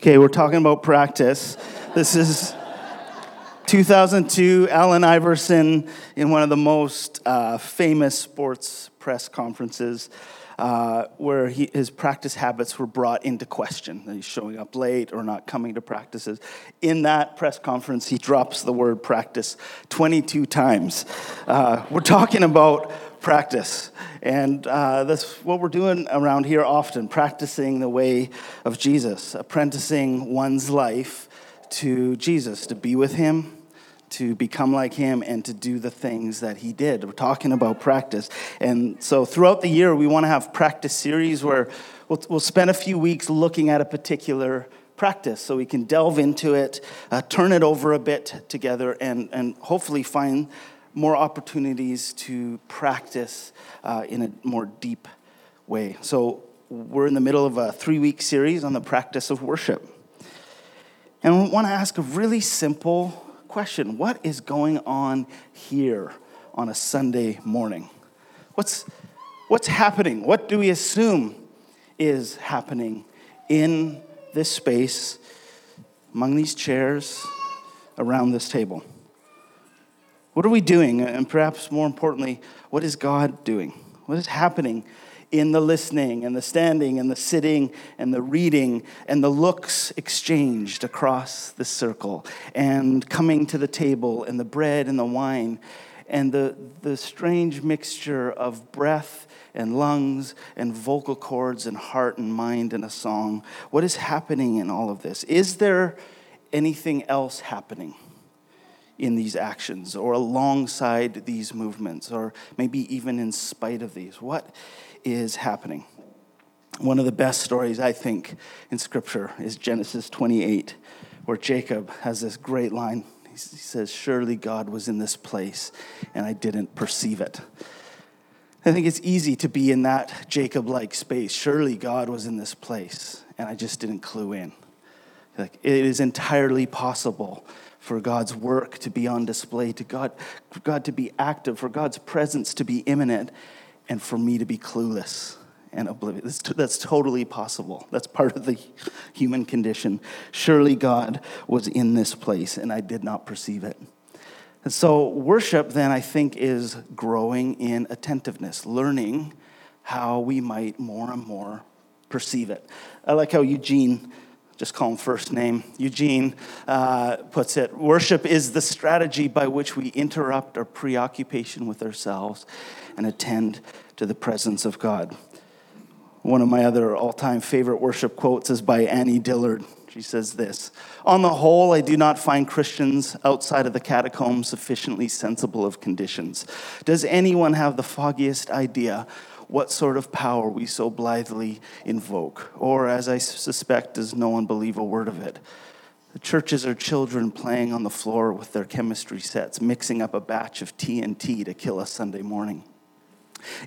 Okay, we're talking about practice. This is 2002, Allen Iverson in one of the most famous sports press conferences where his practice habits were brought into question. He's showing up late or not coming to practices. In that press conference, he drops the word practice 22 times. We're talking about practice, and that's what we're doing around here often, practicing the way of Jesus, apprenticing one's life to Jesus, to be with him, to become like him, and to do the things that he did. We're talking about practice. And so throughout the year, we want to have practice series where we'll spend a few weeks looking at a particular practice so we can delve into it, turn it over a bit together, and hopefully find more opportunities to practice in a more deep way. So we're in the middle of a 3-week series on the practice of worship. And I want to ask a really simple question. What is going on here on a Sunday morning? What's happening? What do we assume is happening in this space, among these chairs, around this table? What are we doing? And perhaps more importantly, what is God doing? What is happening in the listening and the standing and the sitting and the reading and the looks exchanged across the circle and coming to the table and the bread and the wine and the strange mixture of breath and lungs and vocal cords and heart and mind and a song? What is happening in all of this? Is there anything else happening in these actions or alongside these movements or maybe even in spite of these? What is happening? One of the best stories, I think, in Scripture is Genesis 28, where Jacob has this great line. He says, "Surely God was in this place, and I didn't perceive it." I think it's easy to be in that Jacob-like space. Surely God was in this place, and I just didn't clue in. Like, it is entirely possible for God's work to be on display, for God to be active, for God's presence to be imminent, and for me to be clueless and oblivious. That's totally possible. That's part of the human condition. Surely God was in this place, and I did not perceive it. And so worship, then, I think, is growing in attentiveness, learning how we might more and more perceive it. I like how Eugene, just call him first name, Eugene puts it, worship is the strategy by which we interrupt our preoccupation with ourselves and attend to the presence of God. One of my other all-time favorite worship quotes is by Annie Dillard. She says this, "On the whole, I do not find Christians outside of the catacombs sufficiently sensible of conditions. Does anyone have the foggiest idea what sort of power we so blithely invoke? Or, as I suspect, does no one believe a word of it? The churches are children playing on the floor with their chemistry sets, mixing up a batch of TNT to kill a Sunday morning.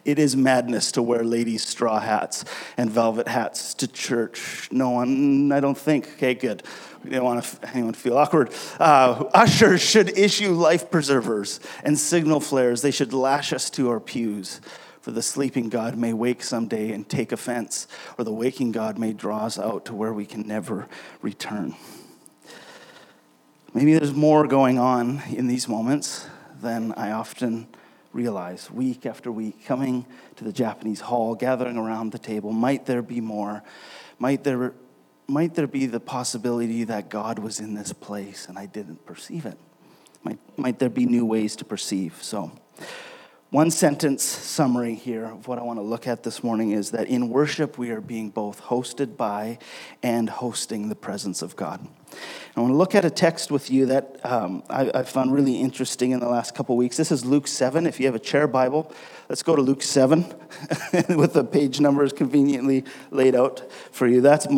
It is madness to wear ladies' straw hats and velvet hats to church." No one, I don't think. Okay, good. We didn't want anyone to feel awkward. Ushers should issue life preservers and signal flares. They should lash us to our pews. For the sleeping God may wake someday and take offense, or the waking God may draw us out to where we can never return. Maybe there's more going on in these moments than I often realize, week after week, coming to the Japanese hall, gathering around the table. Might there be more? Might there be the possibility that God was in this place and I didn't perceive it? Might there be new ways to perceive? So, one sentence summary here of what I want to look at this morning is that in worship, we are being both hosted by and hosting the presence of God. I want to look at a text with you that I found really interesting in the last couple weeks. This is Luke 7. If you have a chair Bible, let's go to Luke 7 with the page numbers conveniently laid out for you. That's on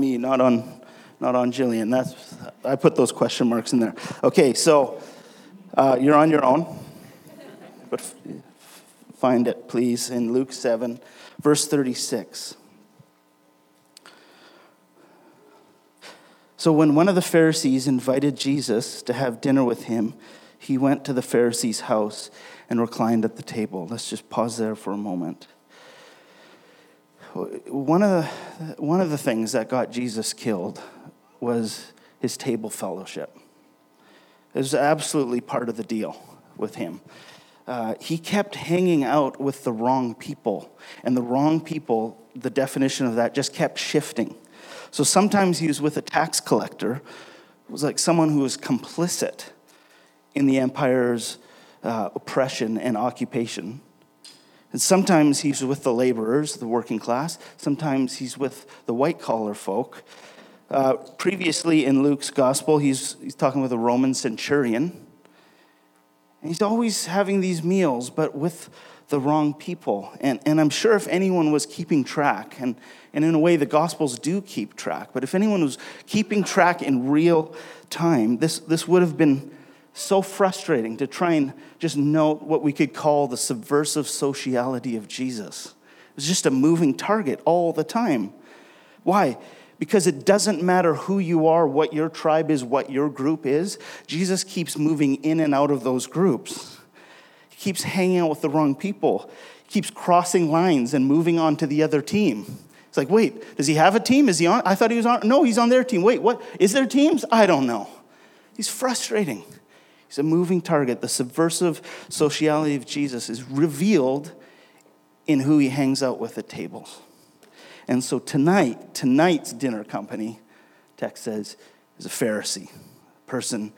me, not on Jillian. I put those question marks in there. Okay, so you're on your own, but find it, please, in Luke 7, verse 36. "So when one of the Pharisees invited Jesus to have dinner with him, he went to the Pharisee's house and reclined at the table." Let's just pause there for a moment. One of the things that got Jesus killed was his table fellowship. It was absolutely part of the deal with him. He kept hanging out with the wrong people. And the wrong people, the definition of that just kept shifting. So sometimes he was with a tax collector. It was like someone who was complicit in the empire's oppression and occupation. And sometimes he's with the laborers, the working class. Sometimes he's with the white-collar folk. Previously in Luke's gospel, he's talking with a Roman centurion. And he's always having these meals, but with the wrong people. And I'm sure if anyone was keeping track, and in a way the Gospels do keep track, but if anyone was keeping track in real time, this would have been so frustrating to try and just note what we could call the subversive sociality of Jesus. It was just a moving target all the time. Why? Because it doesn't matter who you are, what your tribe is, what your group is. Jesus keeps moving in and out of those groups. He keeps hanging out with the wrong people. He keeps crossing lines and moving on to the other team. It's like, wait, does he have a team? Is he on? I thought he was on. No, he's on their team. Wait, what? Is there teams? I don't know. He's frustrating. He's a moving target. The subversive sociality of Jesus is revealed in who he hangs out with at tables. And so tonight's dinner company, text says, is a Pharisee, a person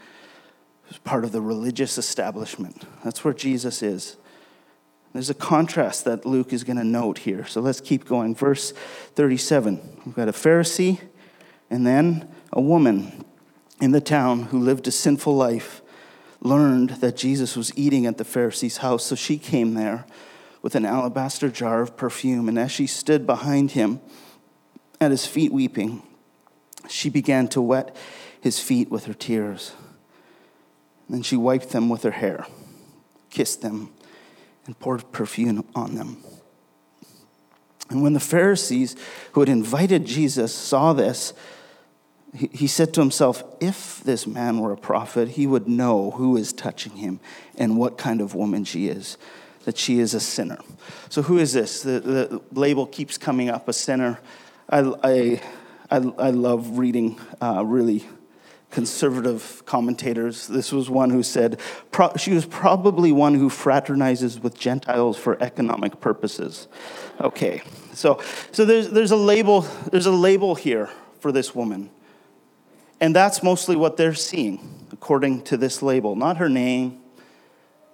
who's part of the religious establishment. That's where Jesus is. There's a contrast that Luke is going to note here. So let's keep going. Verse 37, we've got a Pharisee and then a woman in the town who lived a sinful life learned that Jesus was eating at the Pharisee's house. So she came there with an alabaster jar of perfume, and as she stood behind him at his feet weeping, she began to wet his feet with her tears. Then she wiped them with her hair, kissed them, and poured perfume on them. And when the Pharisees who had invited Jesus saw this, he said to himself, if this man were a prophet, he would know who is touching him and what kind of woman she is, that she is a sinner. So who is this? The label keeps coming up, a sinner. I love reading really conservative commentators. This was one who said, she was probably one who fraternizes with Gentiles for economic purposes. Okay, so there's a label here for this woman. And that's mostly what they're seeing, according to this label. Not her name,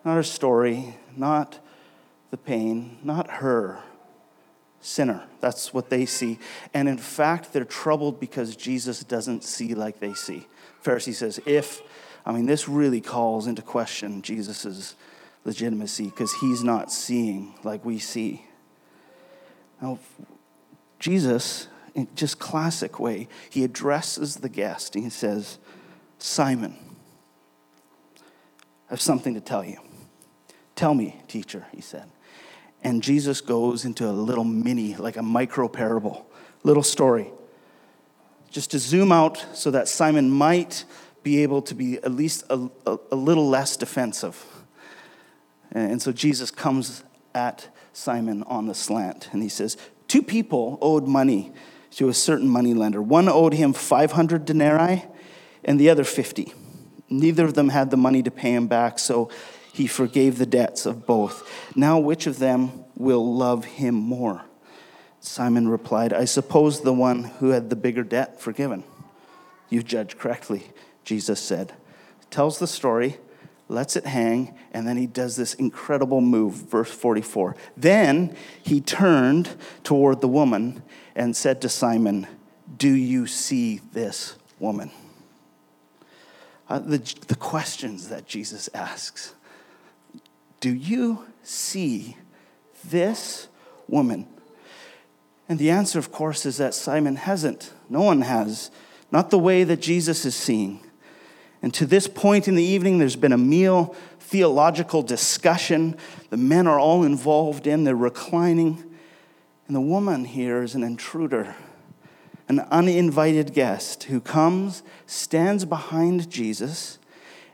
not her story, not the pain, not her. Sinner. That's what they see. And in fact, they're troubled because Jesus doesn't see like they see. Pharisee says, this really calls into question Jesus's legitimacy because he's not seeing like we see. Now, Jesus, in just classic way, he addresses the guest and he says, Simon, I have something to tell you. Tell me, teacher, he said. And Jesus goes into a little mini, like a micro parable, little story, just to zoom out so that Simon might be able to be at least a little less defensive. And so Jesus comes at Simon on the slant, and he says, 2 people owed money to a certain moneylender. One owed him 500 denarii and the other 50. Neither of them had the money to pay him back, so he forgave the debts of both. Now which of them will love him more? Simon replied, I suppose the one who had the bigger debt forgiven. You judge correctly, Jesus said. Tells the story, lets it hang, and then he does this incredible move, verse 44. Then he turned toward the woman and said to Simon, do you see this woman? The questions that Jesus asks. Do you see this woman? And the answer, of course, is that Simon hasn't. No one has. Not the way that Jesus is seeing. And to this point in the evening, there's been a meal, theological discussion. The men are all involved in. They're reclining. And the woman here is an intruder, an uninvited guest who comes, stands behind Jesus,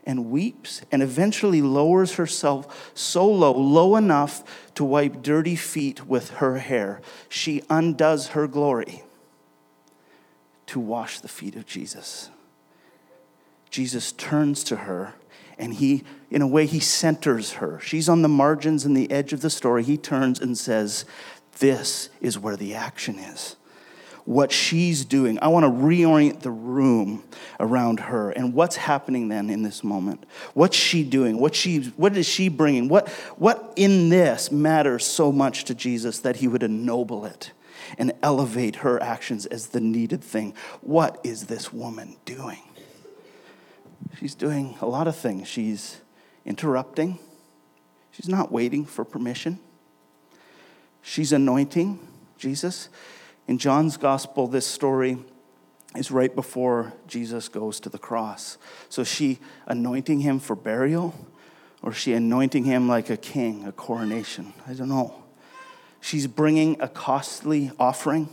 and weeps and eventually lowers herself so low enough to wipe dirty feet with her hair. She undoes her glory to wash the feet of Jesus. Jesus turns to her and he, in a way, he centers her. She's on the margins and the edge of the story. He turns and says, this is where the action is. What she's doing. I want to reorient the room around her and what's happening then in this moment. What's she doing? What is she bringing? What in this matters so much to Jesus that he would ennoble it and elevate her actions as the needed thing? What is this woman doing? She's doing a lot of things. She's interrupting. She's not waiting for permission. She's anointing Jesus. In John's gospel, this story is right before Jesus goes to the cross. So she anointing him for burial, or she anointing him like a king, a coronation? I don't know. She's bringing a costly offering.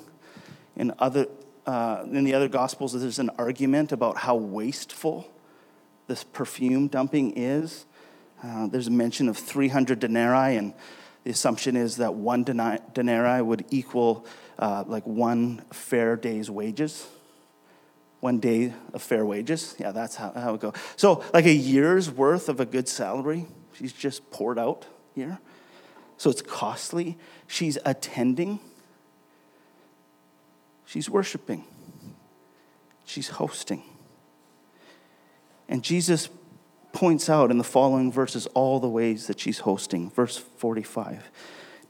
In the other gospels, there's an argument about how wasteful this perfume dumping is. There's a mention of 300 denarii, and the assumption is that one denarii would equal like one day of fair wages. Yeah, that's how it goes. So like a year's worth of a good salary, she's just poured out here. So it's costly. She's attending. She's worshiping. She's hosting. And Jesus points out in the following verses all the ways that she's hosting. Verse 45.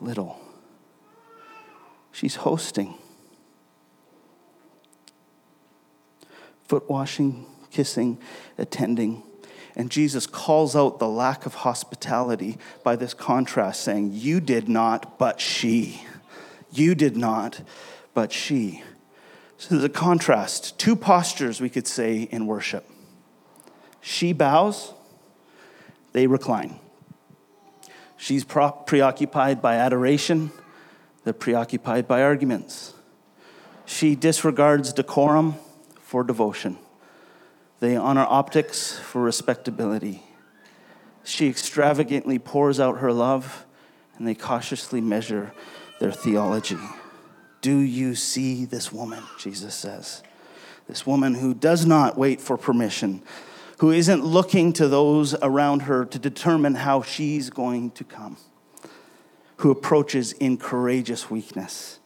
little. She's hosting. Foot washing, kissing, attending. And Jesus calls out the lack of hospitality by this contrast, saying, you did not, but she. You did not, but she. So there's a contrast. Two postures, we could say, in worship. She bows, they recline. She's preoccupied by adoration. They're preoccupied by arguments. She disregards decorum for devotion. They honor optics for respectability. She extravagantly pours out her love, and they cautiously measure their theology. Do you see this woman, Jesus says? This woman who does not wait for permission, who isn't looking to those around her to determine how she's going to come, who approaches in courageous weakness,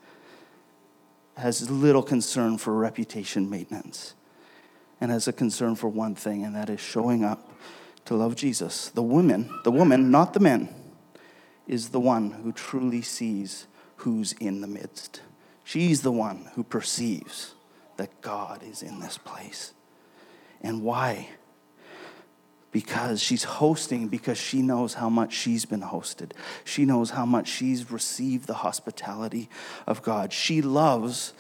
has little concern for reputation maintenance, and has a concern for one thing, and that is showing up to love Jesus. The woman, not the men, is the one who truly sees who's in the midst. She's the one who perceives that God is in this place. And why? Because she's hosting, because she knows how much she's been hosted. She knows how much she's received the hospitality of God. She loves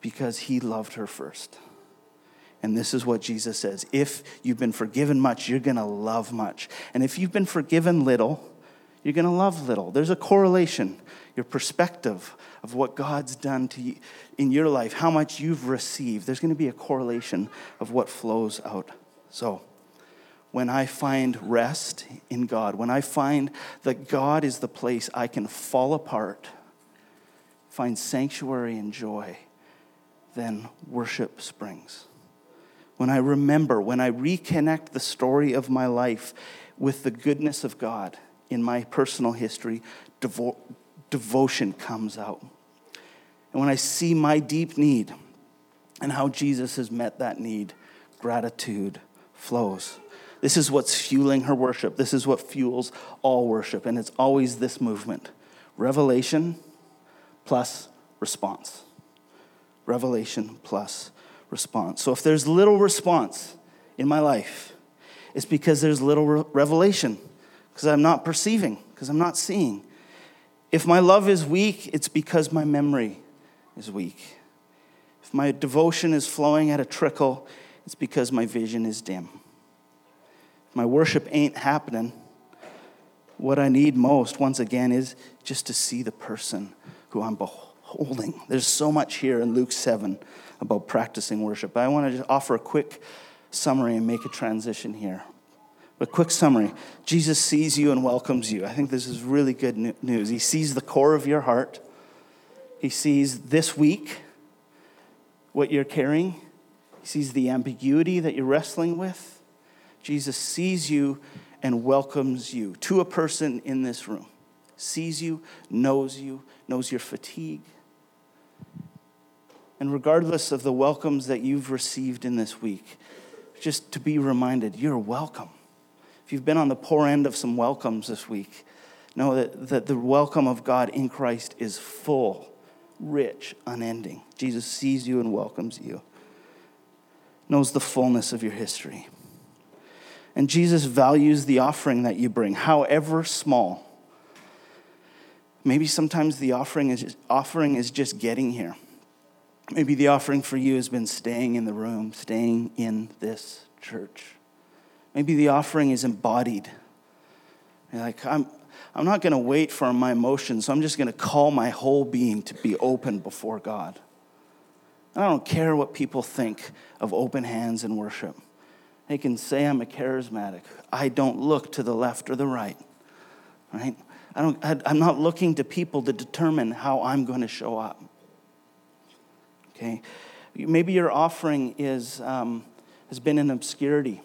because he loved her first. And this is what Jesus says. If you've been forgiven much, you're going to love much. And if you've been forgiven little, you're going to love little. There's a correlation. Your perspective of what God's done to you in your life, how much you've received, there's going to be a correlation of what flows out. So, when I find rest in God, when I find that God is the place I can fall apart, find sanctuary and joy, then worship springs. When I remember, when I reconnect the story of my life with the goodness of God in my personal history, devotion comes out. And when I see my deep need and how Jesus has met that need, gratitude flows. This is what's fueling her worship. This is what fuels all worship. And it's always this movement. Revelation plus response. Revelation plus response. So if there's little response in my life, it's because there's little revelation, because I'm not perceiving, because I'm not seeing. If my love is weak, it's because my memory is weak. If my devotion is flowing at a trickle, it's because my vision is dim. If my worship ain't happening, what I need most, once again, is just to see the person who I'm beholding. There's so much here in Luke 7 about practicing worship. I want to just offer a quick summary and make a transition here. But quick summary, Jesus sees you and welcomes you. I think this is really good news. He sees the core of your heart. He sees this week what you're carrying. He sees the ambiguity that you're wrestling with. Jesus sees you and welcomes you to a person in this room. Sees you, knows your fatigue. And regardless of the welcomes that you've received in this week, just to be reminded, you're welcome. If you've been on the poor end of some welcomes this week, know that the welcome of God in Christ is full, rich, unending. Jesus sees you and welcomes you, knows the fullness of your history. And Jesus values the offering that you bring, however small. Maybe sometimes the offering is just getting here. Maybe the offering for you has been staying in the room, staying in this church. Maybe the offering is embodied. You're like, I'm not going to wait for my emotions, so I'm just going to call my whole being to be open before God. And I don't care what people think of open hands in worship. They can say I'm a charismatic. I don't look to the left or the right. Right? I'm not looking to people to determine how I'm going to show up. Okay? Maybe your offering is has been in obscurity.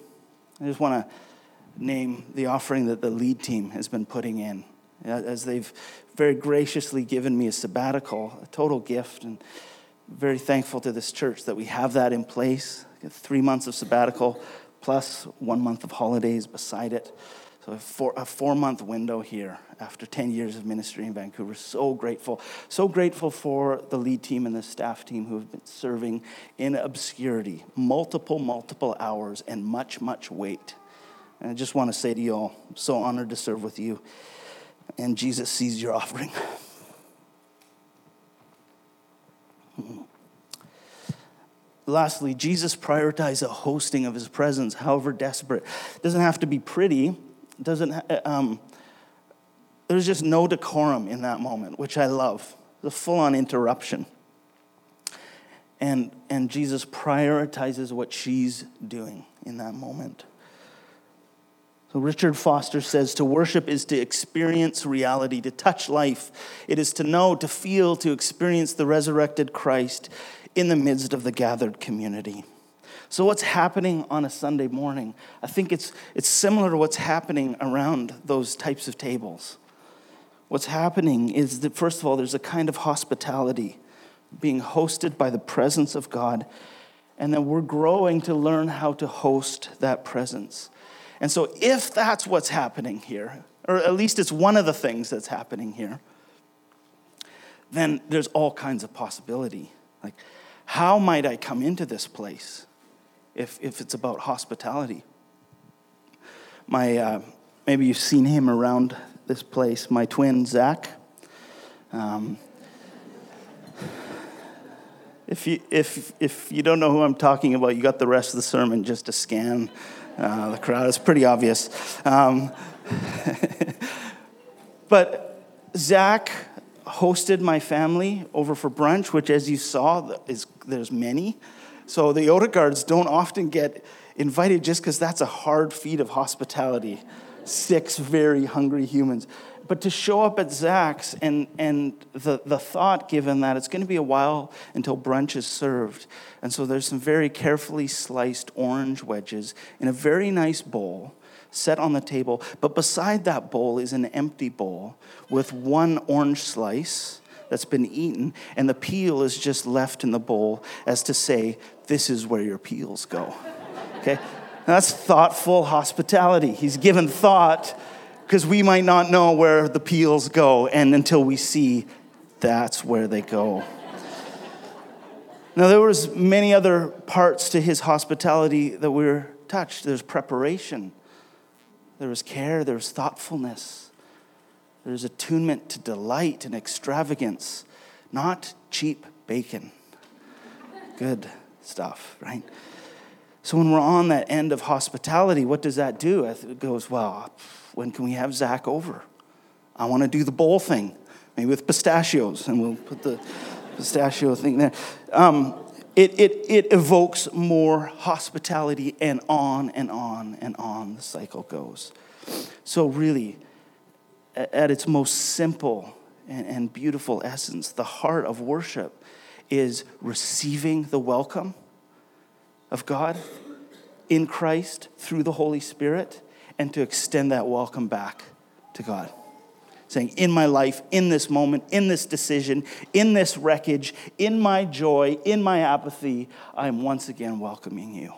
I just want to name the offering that the lead team has been putting in, as they've very graciously given me a sabbatical, a total gift, and very thankful to this church that we have that in place. 3 months of sabbatical plus 1 month of holidays beside it. So a 4-month window here after 10 years of ministry in Vancouver. So grateful for the lead team and the staff team who have been serving in obscurity, multiple hours and much wait. And I just want to say to you all, I'm so honored to serve with you. And Jesus sees your offering. Lastly, Jesus prioritized a hosting of his presence, however desperate. It doesn't have to be pretty. There's just no decorum in that moment, which I love. The full-on interruption. And Jesus prioritizes what she's doing in that moment. So Richard Foster says, to worship is to experience reality, to touch life. It is to know, to feel, to experience the resurrected Christ in the midst of the gathered community. So what's happening on a Sunday morning? I think it's similar to what's happening around those types of tables. What's happening is that, first of all, there's a kind of hospitality being hosted by the presence of God, and then we're growing to learn how to host that presence. And so if that's what's happening here, or at least it's one of the things that's happening here, then there's all kinds of possibility. Like, how might I come into this place if it's about hospitality? Maybe you've seen him around this place, my twin, Zach. If you don't know who I'm talking about, you got the rest of the sermon just to scan the crowd. It's pretty obvious. But Zach hosted my family over for brunch, which, as you saw, there's many. So the Odegaards don't often get invited just because that's a hard feat of hospitality. 6 very hungry humans. But to show up at Zach's and the thought given that it's going to be a while until brunch is served. And so there's some very carefully sliced orange wedges in a very nice bowl set on the table. But beside that bowl is an empty bowl with one orange slice that's been eaten. And the peel is just left in the bowl as to say, this is where your peels go. Okay? Now, that's thoughtful hospitality. He's given thought, because we might not know where the peels go, and until we see, that's where they go. Now, there was many other parts to his hospitality that we were touched. There's preparation. There was care, there was thoughtfulness. There was attunement to delight and extravagance, not cheap bacon. Good stuff, right? So when we're on that end of hospitality, what does that do? It goes, well, when can we have Zach over? I want to do the bowl thing, maybe with pistachios, and we'll put the pistachio thing there. It evokes more hospitality, and on and on and on the cycle goes. So really, at its most simple and beautiful essence, the heart of worship is receiving the welcome of God in Christ through the Holy Spirit, and to extend that welcome back to God. Saying, in my life, in this moment, in this decision, in this wreckage, in my joy, in my apathy, I am once again welcoming you.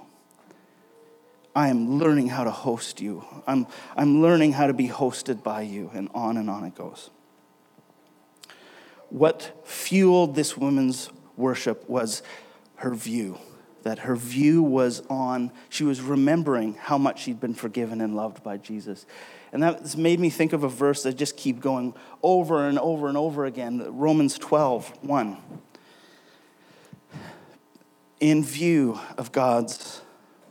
I am learning how to host you. I'm learning how to be hosted by you, and on it goes. What fueled this woman's worship was her view, that her view was on, she was remembering how much she'd been forgiven and loved by Jesus. And that's made me think of a verse that just keep going over and over and over again, Romans 12:1. In view of God's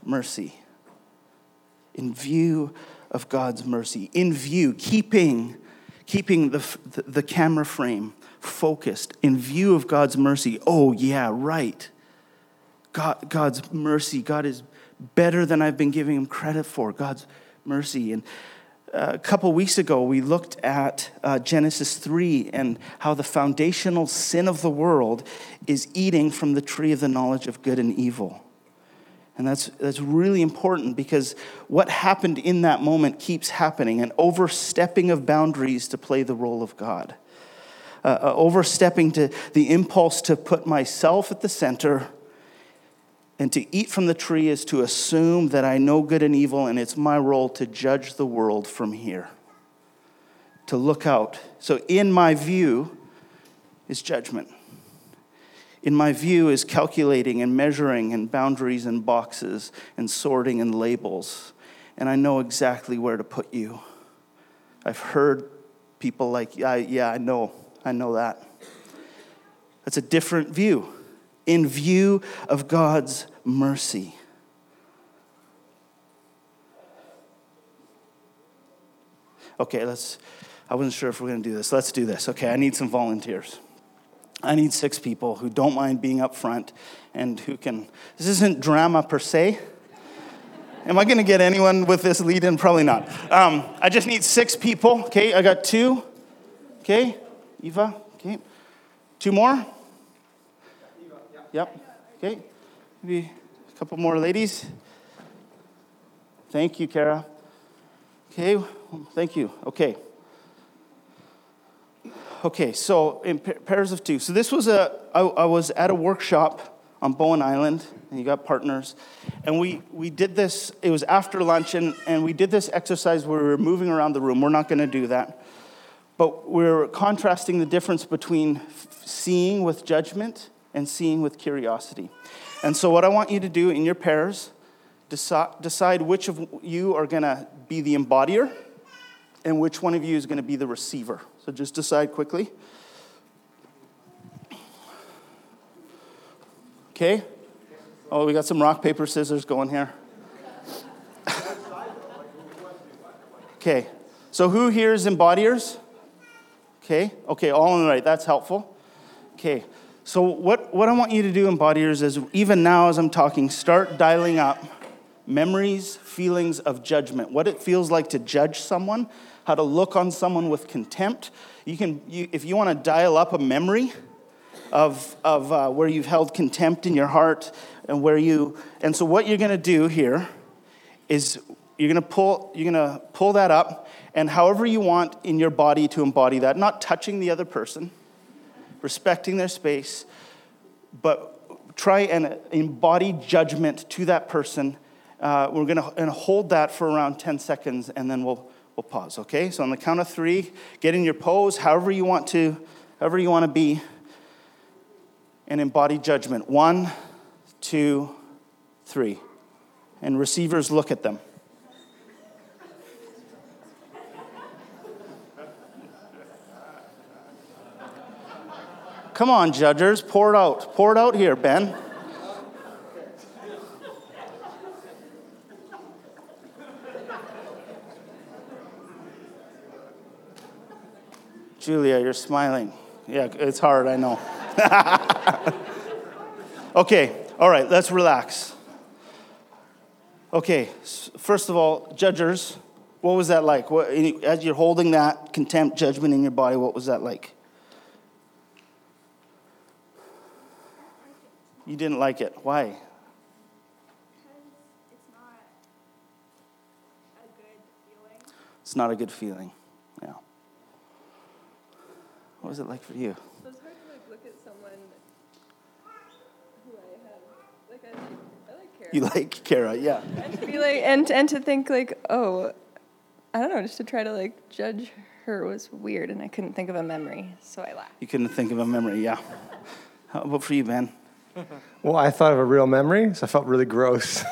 mercy. In view of God's mercy. In view, keeping the camera frame focused. In view of God's mercy. Oh, yeah, right. God's mercy. God is better than I've been giving him credit for. God's mercy. And a couple weeks ago, we looked at Genesis 3 and how the foundational sin of the world is eating from the tree of the knowledge of good and evil. And that's really important, because what happened in that moment keeps happening, an overstepping of boundaries to play the role of God. Overstepping to the impulse to put myself at the center. And to eat from the tree is to assume that I know good and evil, and it's my role to judge the world from here, to look out. So in my view is judgment. In my view is calculating and measuring and boundaries and boxes and sorting and labels. And I know exactly where to put you. I've heard people like, I know that. That's a different view. In view of God's mercy. Okay, I wasn't sure if we're going to do this. Let's do this. Okay, I need some volunteers. I need 6 people who don't mind being up front and who can. This isn't drama per se. Am I going to get anyone with this lead-in? Probably not. I just need 6 people. Okay, I got 2. Okay, Eva. Okay, 2 more. Yep. Okay. Maybe a couple more ladies. Thank you, Kara. Okay. Thank you. Okay. Okay. So in pairs of 2. So this was I was at a workshop on Bowen Island, and you got partners, and we did this. It was after lunch, and we did this exercise where we were moving around the room. We're not going to do that, but we're contrasting the difference between seeing with judgment and seeing with curiosity. And so what I want you to do in your pairs, decide which of you are going to be the embodier and which one of you is going to be the receiver. So just decide quickly. Okay? Oh, we got some rock, paper, scissors going here. Okay. So who here is embodiers? Okay. Okay, all on the right. That's helpful. Okay. So what I want you to do, embodiers, is even now as I'm talking, start dialing up memories, feelings of judgment. What it feels like to judge someone, how to look on someone with contempt. If you want to dial up a memory of where you've held contempt in your heart, and so what you're going to do here is you're going to pull that up, and however you want in your body to embody that, not touching the other person. Respecting their space, but try and embody judgment to that person. We're going to hold that for around 10 seconds, and then we'll pause. Okay, so on the count of 3, get in your pose, however you want to be, and embody judgment. 1, 2, 3, and receivers look at them. Come on, judgers, pour it out. Pour it out here, Ben. Julia, you're smiling. Yeah, it's hard, I know. Okay, all right, let's relax. Okay, first of all, judgers, what was that like? What, as you're holding that contempt judgment in your body, what was that like? You didn't like it. Why? Because it's not a good feeling. It's not a good feeling, yeah. What was it like for you? It was hard to look at someone who I have. I like Kara. You like Kara, yeah. And to be like, and to think like, oh, I don't know, just to try to like judge her was weird, and I couldn't think of a memory, so I laughed. You couldn't think of a memory, yeah. How about for you, Ben? Well, I thought of a real memory, so I felt really gross.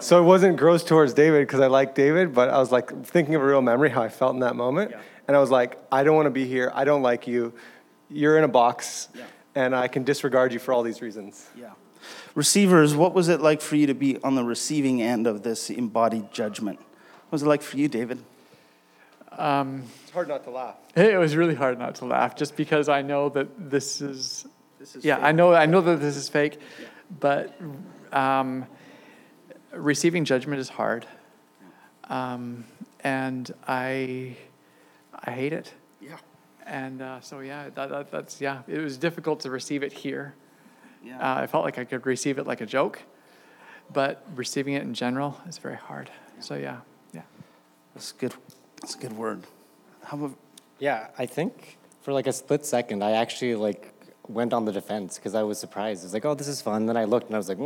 So it wasn't gross towards David because I like David, but I was like thinking of a real memory, how I felt in that moment. Yeah. And I was like, I don't want to be here. I don't like you. You're in a box, yeah. And I can disregard you for all these reasons. Yeah. Receivers, what was it like for you to be on the receiving end of this embodied judgment? What was it like for you, David? It's hard not to laugh. It was really hard not to laugh, just because I know that this is yeah, fake. I know that this is fake, yeah. But receiving judgment is hard, and I hate it. Yeah. And so yeah, that's yeah. It was difficult to receive it here. Yeah. I felt like I could receive it like a joke, but receiving it in general is very hard. Yeah. So yeah. That's a good word. Yeah, I think for like a split second, I actually went on the defense because I was surprised. I was like, oh, this is fun. Then I looked and I was like,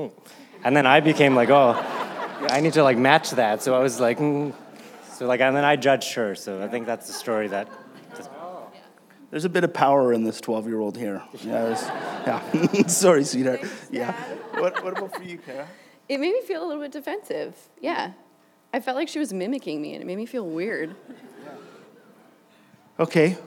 And then I became like, oh, I need to match that. So I was like, So and then I judged her. So I think that's the story that. There's a bit of power in this 12-year-old here. Yeah. Sorry, sweetheart. Yeah. What about for you, Kara? It made me feel a little bit defensive. Yeah. I felt like she was mimicking me and it made me feel weird. Yeah. Okay.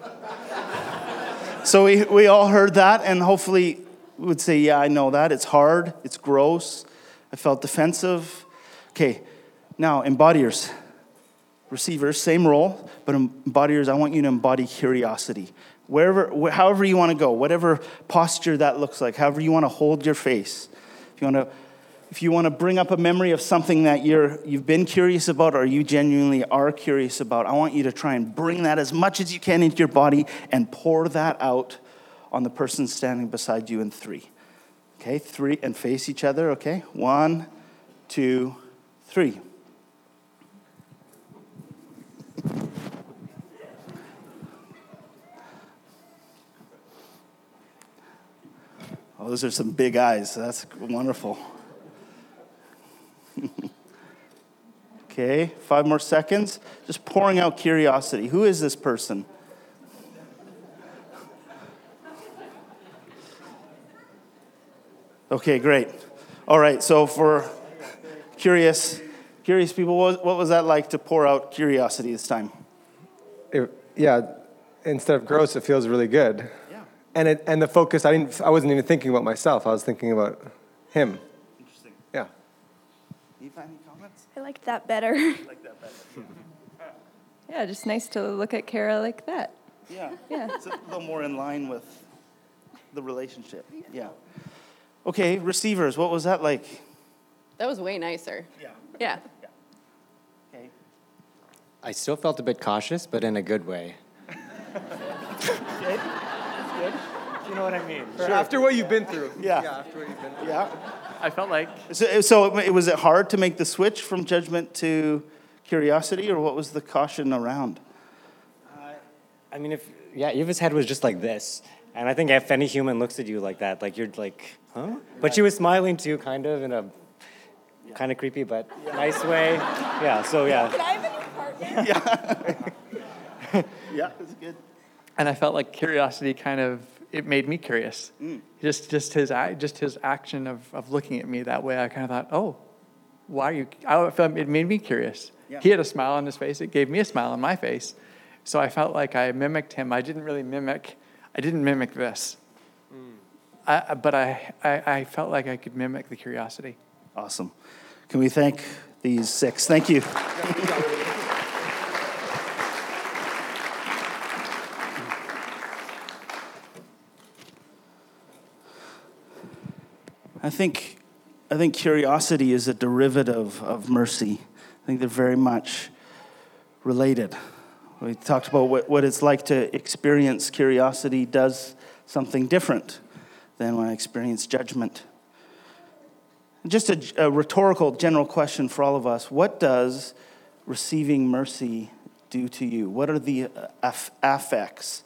So we all heard that and hopefully would say, yeah, I know that. It's hard. It's gross. I felt defensive. Okay, now embodiers. Receivers, same role, but embodiers, I want you to embody curiosity. However you want to go, whatever posture that looks like, however you want to hold your face. If you want to bring up a memory of something that you've been curious about or you genuinely are curious about, I want you to try and bring that as much as you can into your body and pour that out on the person standing beside you in three. Okay, three, and face each other, okay? 1, 2, 3. Oh, those are some big eyes. That's wonderful. Okay, 5 more seconds. Just pouring out curiosity. Who is this person? Okay, great. All right, so for curious people, what was that like to pour out curiosity this time? Instead of gross, it feels really good. Yeah. And the focus, I wasn't even thinking about myself. I was thinking about him. Interesting. Yeah. You find any comments? I liked that better. Yeah. Yeah, just nice to look at Kara like that. Yeah. Yeah. It's a little more in line with the relationship. Yeah. Okay, receivers, what was that like? That was way nicer. Yeah. Okay. I still felt a bit cautious, but in a good way. That's good. You know what I mean? Sure. After what you've been through. Yeah. I felt like. So was it hard to make the switch from judgment to curiosity, or what was the caution around? Eva's head was just like this. And I think if any human looks at you like that, you're like, huh? But she was smiling too, kind of, in a kind of creepy but nice way. Yeah, so yeah. Can I have an apartment? Yeah. Yeah, it's good. And I felt like curiosity it made me curious. Mm. Just his action of looking at me that way, I kind of thought, oh, why are you? It made me curious. Yeah. He had a smile on his face. It gave me a smile on my face. So I felt like I mimicked him. I didn't really mimic. I didn't mimic this, but I felt like I could mimic the curiosity. Awesome. Can we thank these six? Thank you. I think curiosity is a derivative of mercy. I think they're very much related. We talked about what it's like to experience curiosity does something different than when I experience judgment. Just a rhetorical general question for all of us. What does receiving mercy do to you? What are the affects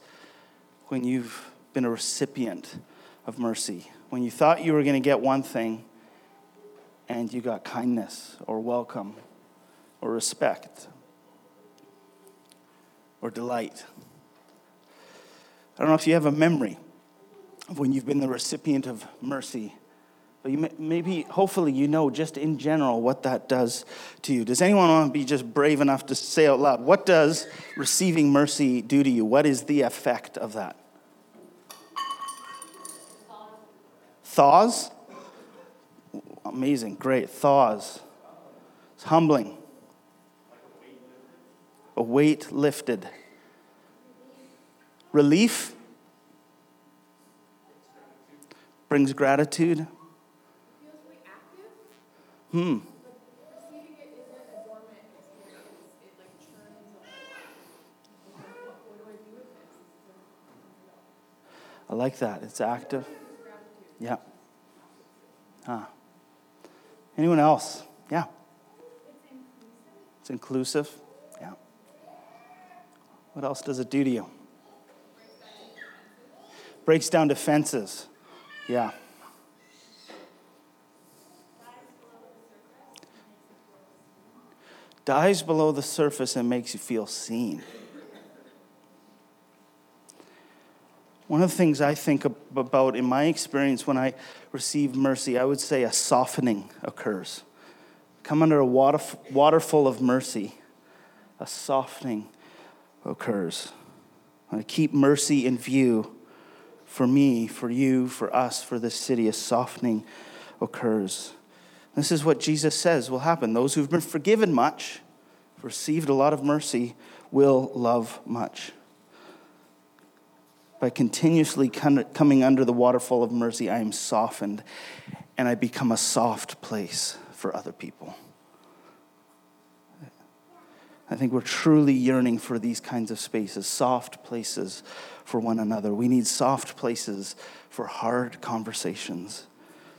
when you've been a recipient of mercy? When you thought you were going to get one thing and you got kindness or welcome or respect or delight. I don't know if you have a memory of when you've been the recipient of mercy, but you hopefully you know just in general what that does to you. Does anyone want to be just brave enough to say out loud, what does receiving mercy do to you? What is the effect of that? Thaws? Amazing, great, thaws. It's humbling. A weight lifted. Relief brings gratitude. Feels reactive. Receiving it isn't a dormant experience. It like churns on. What do I do with this? I like that. It's active. Yeah. Huh. Anyone else? Yeah. It's inclusive. Yeah. What else does it do to you? Breaks down defenses. Yeah. Dives below the surface and makes you feel seen. One of the things I think about in my experience when I receive mercy, I would say a softening occurs. Come under a waterfall of mercy, a softening occurs. When I keep mercy in view for me, for you, for us, for this city, a softening occurs. This is what Jesus says will happen. Those who've been forgiven much, received a lot of mercy, will love much. By continuously coming under the waterfall of mercy, I am softened, and I become a soft place for other people. I think we're truly yearning for these kinds of spaces, soft places for one another. We need soft places for hard conversations,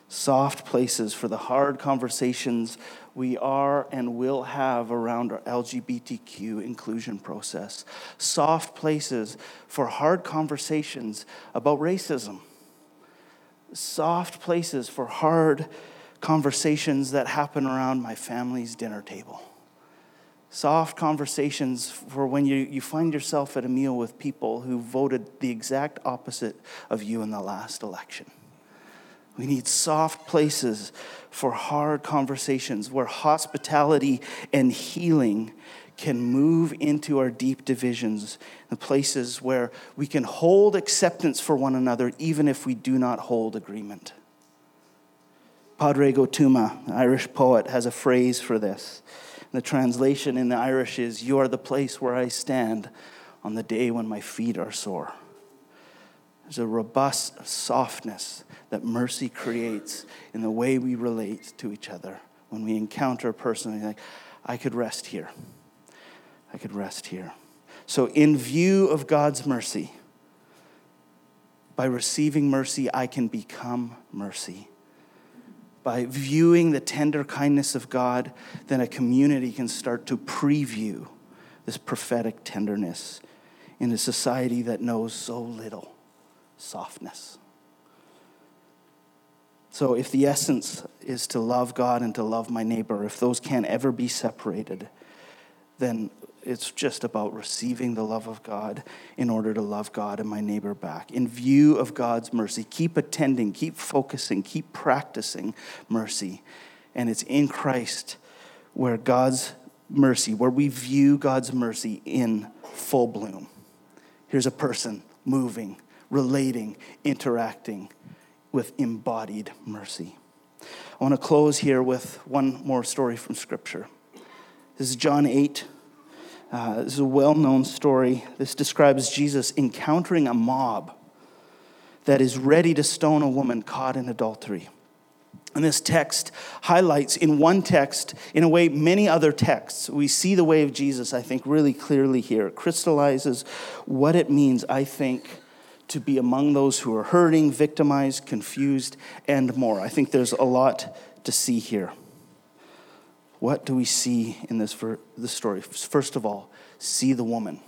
soft places for the hard conversations we are and will have around our LGBTQ inclusion process. Soft places for hard conversations about racism. Soft places for hard conversations that happen around my family's dinner table. Soft conversations for when you find yourself at a meal with people who voted the exact opposite of you in the last election. We need soft places for hard conversations where hospitality and healing can move into our deep divisions, the places where we can hold acceptance for one another even if we do not hold agreement. Padraig Ó Tuama, the Irish poet, has a phrase for this. The translation in the Irish is, "You are the place where I stand on the day when my feet are sore." There's a robust softness that mercy creates in the way we relate to each other. When we encounter a person, we're like, I could rest here. I could rest here. So in view of God's mercy, by receiving mercy, I can become mercy. By viewing the tender kindness of God, then a community can start to preview this prophetic tenderness in a society that knows so little softness. So if the essence is to love God and to love my neighbor, if those can't ever be separated, then it's just about receiving the love of God in order to love God and my neighbor back. In view of God's mercy, keep attending, keep focusing, keep practicing mercy. And it's in Christ where God's mercy, where we view God's mercy in full bloom. Here's a person moving relating, interacting with embodied mercy. I want to close here with one more story from Scripture. This is John 8. This is a well-known story. This describes Jesus encountering a mob that is ready to stone a woman caught in adultery. And this text highlights in one text, in a way, many other texts. We see the way of Jesus, I think, really clearly here. It crystallizes what it means, I think, to be among those who are hurting, victimized, confused, and more. I think there's a lot to see here. What do we see in this story? First of all, see the woman.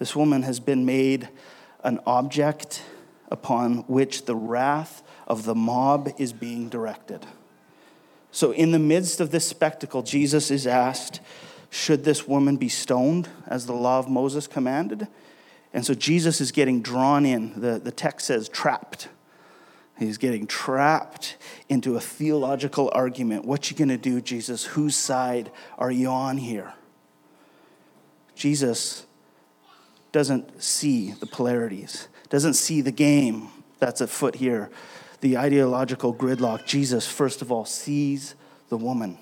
This woman has been made an object upon which the wrath of the mob is being directed. So in the midst of this spectacle, Jesus is asked, should this woman be stoned as the law of Moses commanded? And so Jesus is getting drawn in. The text says trapped. He's getting trapped into a theological argument. What you going to do, Jesus? Whose side are you on here? Jesus doesn't see the polarities, doesn't see the game that's at foot here, the ideological gridlock. Jesus, first of all, sees the woman.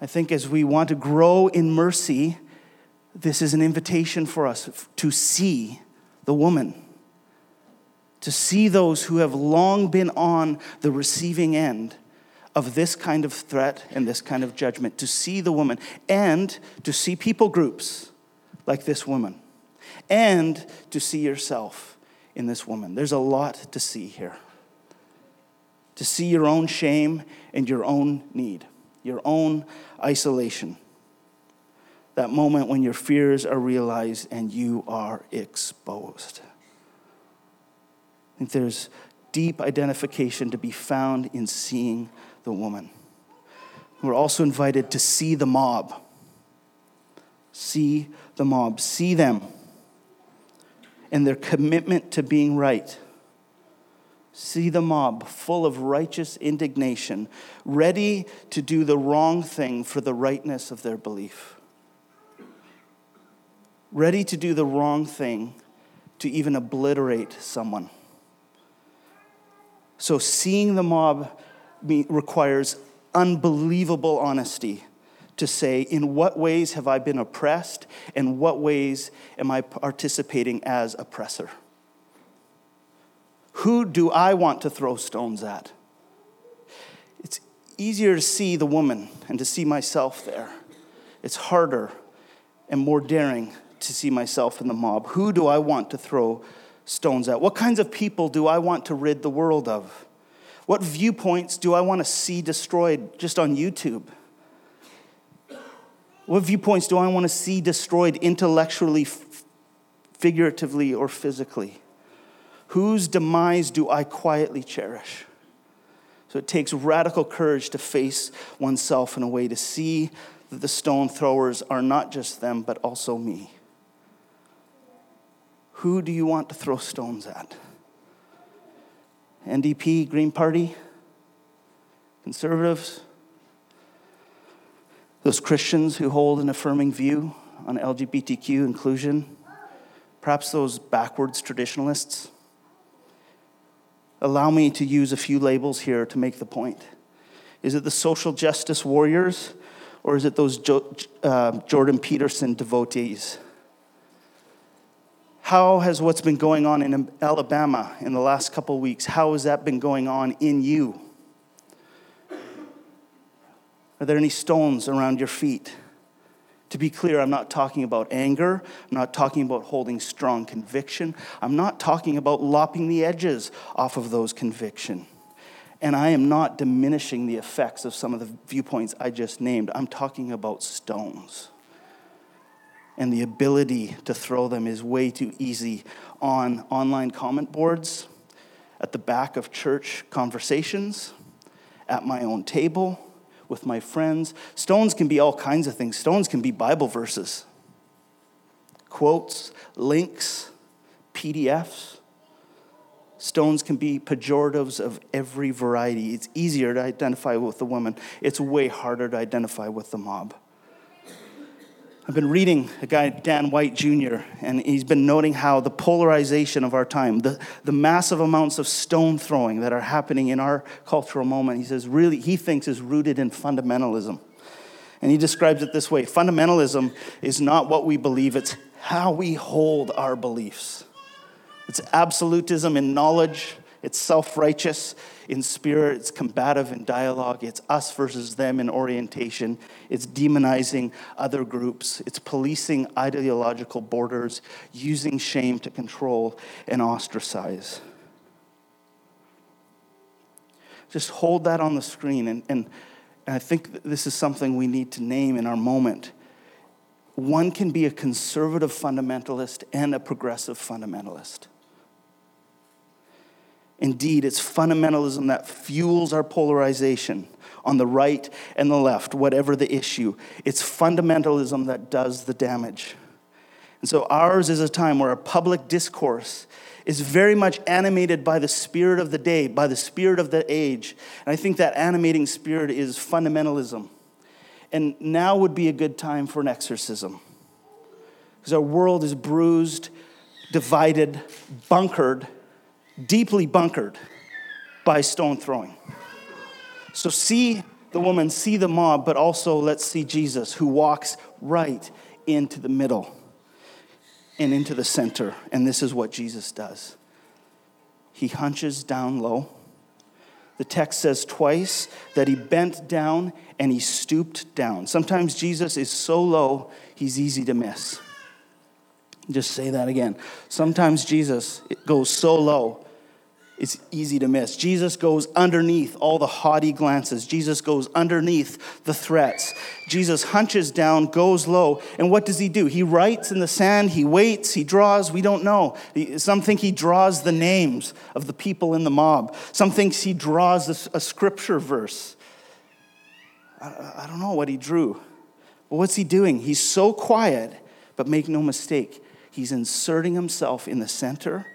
I think as we want to grow in mercy, this is an invitation for us to see the woman, to see those who have long been on the receiving end of this kind of threat and this kind of judgment, to see the woman, and to see people groups like this woman, and to see yourself in this woman. There's a lot to see here. To see your own shame and your own need, your own isolation. That moment when your fears are realized and you are exposed. I think there's deep identification to be found in seeing the woman. We're also invited to see the mob. See the mob. See them and their commitment to being right. See the mob full of righteous indignation, ready to do the wrong thing for the rightness of their belief. Ready to do the wrong thing to even obliterate someone. So seeing the mob requires unbelievable honesty to say, in what ways have I been oppressed, and what ways am I participating as oppressor? Who do I want to throw stones at? It's easier to see the woman and to see myself there. It's harder and more daring to see myself in the mob. Who do I want to throw stones at? What kinds of people do I want to rid the world of? What viewpoints do I want to see destroyed just on YouTube? What viewpoints do I want to see destroyed intellectually, figuratively, or physically? Whose demise do I quietly cherish? So it takes radical courage to face oneself in a way to see that the stone throwers are not just them, but also me. Who do you want to throw stones at? NDP, Green Party, Conservatives, those Christians who hold an affirming view on LGBTQ inclusion, perhaps those backwards traditionalists. Allow me to use a few labels here to make the point. Is it the social justice warriors, or is it those Jordan Peterson devotees? How has what's been going on in Alabama in the last couple weeks, how has that been going on in you? Are there any stones around your feet? To be clear, I'm not talking about anger. I'm not talking about holding strong conviction. I'm not talking about lopping the edges off of those convictions. And I am not diminishing the effects of some of the viewpoints I just named. I'm talking about stones. And the ability to throw them is way too easy on online comment boards, at the back of church conversations, at my own table, with my friends. Stones can be all kinds of things. Stones can be Bible verses, quotes, links, PDFs. Stones can be pejoratives of every variety. It's easier to identify with the woman. It's way harder to identify with the mob. I've been reading a guy, Dan White Jr., and he's been noting how the polarization of our time, the massive amounts of stone throwing that are happening in our cultural moment, he says really, he thinks is rooted in fundamentalism. And he describes it this way: fundamentalism is not what we believe, it's how we hold our beliefs. It's absolutism in knowledge, it's self-righteous in spirit, it's combative in dialogue, it's us versus them in orientation, it's demonizing other groups, it's policing ideological borders, using shame to control and ostracize. Just hold that on the screen, and I think this is something we need to name in our moment. One can be a conservative fundamentalist and a progressive fundamentalist. Indeed, it's fundamentalism that fuels our polarization on the right and the left, whatever the issue. It's fundamentalism that does the damage. And so ours is a time where our public discourse is very much animated by the spirit of the day, by the spirit of the age. And I think that animating spirit is fundamentalism. And now would be a good time for an exorcism, because our world is bruised, divided, bunkered, deeply bunkered by stone throwing. So see the woman, see the mob, but also let's see Jesus, who walks right into the middle and into the center. And this is what Jesus does. He hunches down low. The text says twice that he bent down and he stooped down. Sometimes Jesus is so low, he's easy to miss. Just say that again. Sometimes Jesus goes so low, it's easy to miss. Jesus goes underneath all the haughty glances. Jesus goes underneath the threats. Jesus hunches down, goes low, and what does he do? He writes in the sand, he waits, he draws, we don't know. Some think he draws the names of the people in the mob. Some thinks he draws a scripture verse. I don't know what he drew. But what's he doing? He's so quiet, but make no mistake, he's inserting himself in the center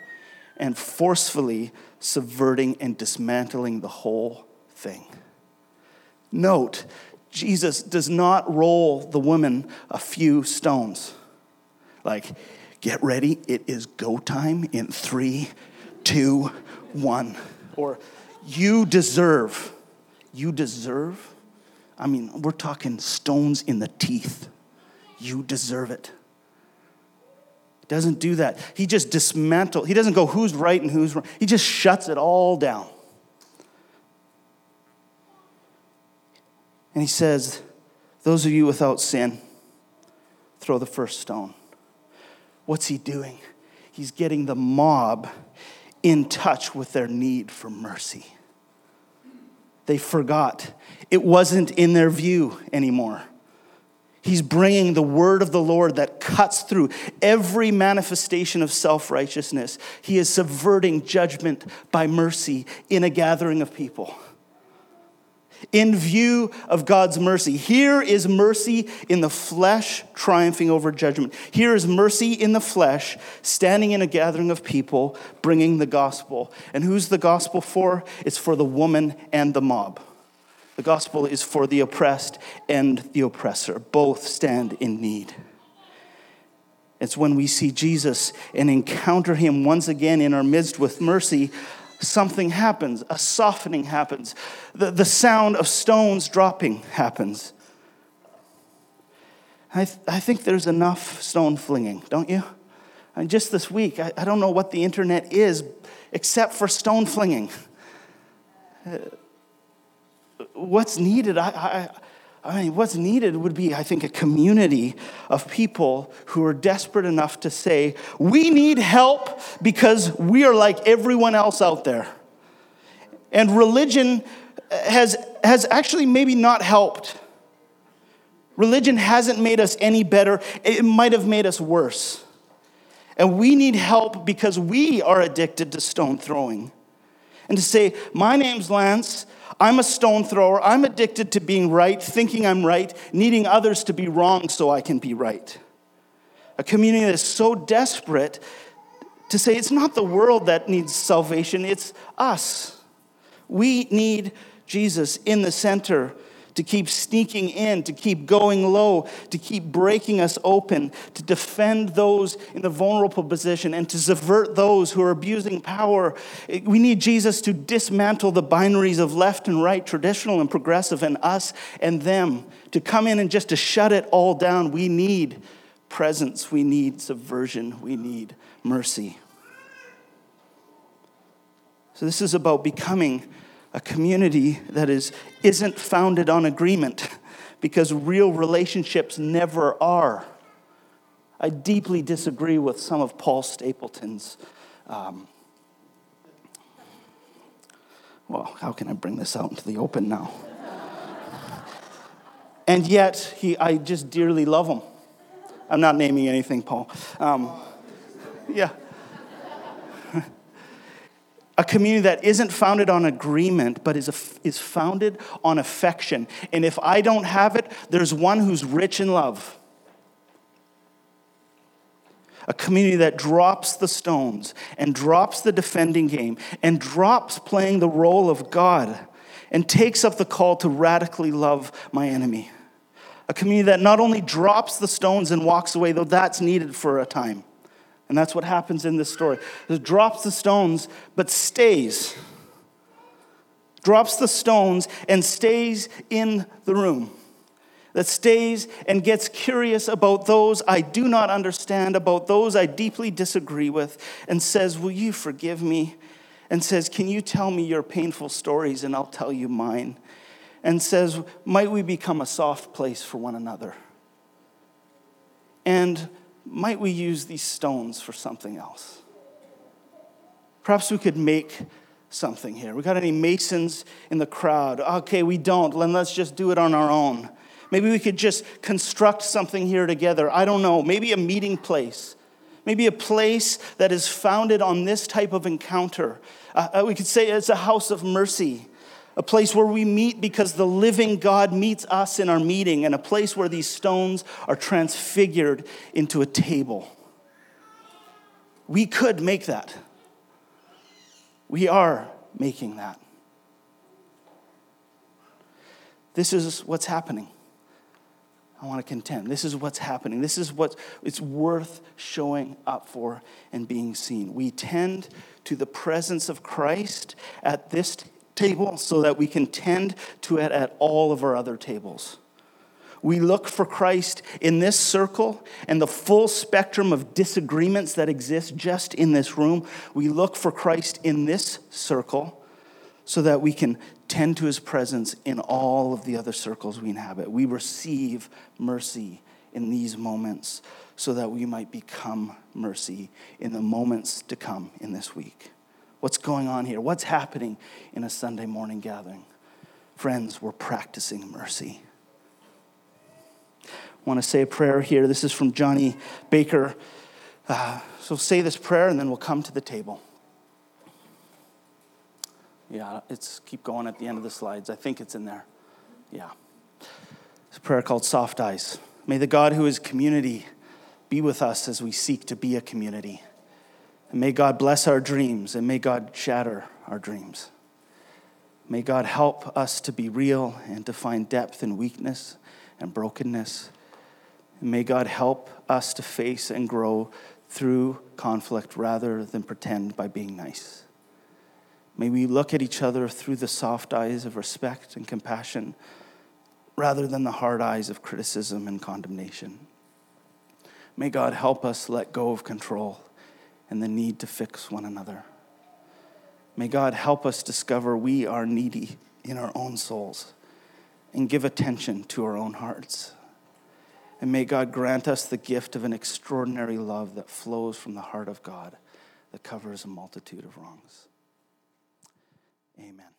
and forcefully subverting and dismantling the whole thing. Note, Jesus does not roll the woman a few stones. Like, get ready, it is go time in 3, 2, 1. Or, you deserve. I mean, we're talking stones in the teeth. You deserve it. Doesn't do that. He just dismantles. He doesn't go who's right and who's wrong. He just shuts it all down. And he says, those of you without sin, throw the first stone. What's he doing? He's getting the mob in touch with their need for mercy. They forgot. It wasn't in their view anymore. He's bringing the word of the Lord that cuts through every manifestation of self-righteousness. He is subverting judgment by mercy in a gathering of people. In view of God's mercy, here is mercy in the flesh triumphing over judgment. Here is mercy in the flesh standing in a gathering of people bringing the gospel. And who's the gospel for? It's for the woman and the mob. The gospel is for the oppressed and the oppressor. Both stand in need. It's when we see Jesus and encounter him once again in our midst with mercy, something happens. A softening happens. The sound of stones dropping happens. I think there's enough stone flinging, don't you? And just this week, I don't know what the internet is except for stone flinging. What's needed, I mean, what's needed would be, I think, a community of people who are desperate enough to say, we need help because we are like everyone else out there. And religion has actually maybe not helped. Religion hasn't made us any better. It might have made us worse. And we need help because we are addicted to stone throwing. And to say, my name's Lance, I'm a stone thrower. I'm addicted to being right, thinking I'm right, needing others to be wrong so I can be right. A community that is so desperate to say it's not the world that needs salvation, it's us. We need Jesus in the center to keep sneaking in, to keep going low, to keep breaking us open, to defend those in the vulnerable position, and to subvert those who are abusing power. We need Jesus to dismantle the binaries of left and right, traditional and progressive, and us and them, to come in and just to shut it all down. We need presence. We need subversion. We need mercy. So this is about becoming a community that isn't founded on agreement, because real relationships never are. I deeply disagree with some of Paul Stapleton's, how can I bring this out into the open now? And yet, I just dearly love him. I'm not naming anything, Paul. Yeah. A community that isn't founded on agreement, but is founded on affection. And if I don't have it, there's one who's rich in love. A community that drops the stones and drops the defending game and drops playing the role of God and takes up the call to radically love my enemy. A community that not only drops the stones and walks away, though that's needed for a time. And that's what happens in this story. It drops the stones, but stays. Drops the stones and stays in the room. That stays and gets curious about those I do not understand, about those I deeply disagree with, and says, will you forgive me? And says, can you tell me your painful stories and I'll tell you mine? And says, might we become a soft place for one another? And might we use these stones for something else? Perhaps we could make something here. We got any masons in the crowd? Okay, we don't. Then let's just do it on our own. Maybe we could just construct something here together. I don't know. Maybe a meeting place. Maybe a place that is founded on this type of encounter. We could say it's a house of mercy. A place where we meet because the living God meets us in our meeting, and a place where these stones are transfigured into a table. We could make that. We are making that. This is what's happening. I want to contend. This is what's happening. This is what it's worth showing up for and being seen. We tend to the presence of Christ at this table so that we can tend to it at all of our other tables. We look for Christ in this circle and the full spectrum of disagreements that exist just in this room. We look for Christ in this circle so that we can tend to his presence in all of the other circles we inhabit. We receive mercy in these moments so that we might become mercy in the moments to come in this week. What's going on here? What's happening in a Sunday morning gathering? Friends, we're practicing mercy. I want to say a prayer here. This is from Johnny Baker. So say this prayer and then we'll come to the table. Yeah, it's keep going at the end of the slides. I think it's in there. Yeah. It's a prayer called Soft Eyes. May the God who is community be with us as we seek to be a community. And may God bless our dreams, and may God shatter our dreams. May God help us to be real and to find depth in weakness and brokenness. And may God help us to face and grow through conflict rather than pretend by being nice. May we look at each other through the soft eyes of respect and compassion rather than the hard eyes of criticism and condemnation. May God help us let go of control and the need to fix one another. May God help us discover we are needy in our own souls and give attention to our own hearts. And may God grant us the gift of an extraordinary love that flows from the heart of God that covers a multitude of wrongs. Amen.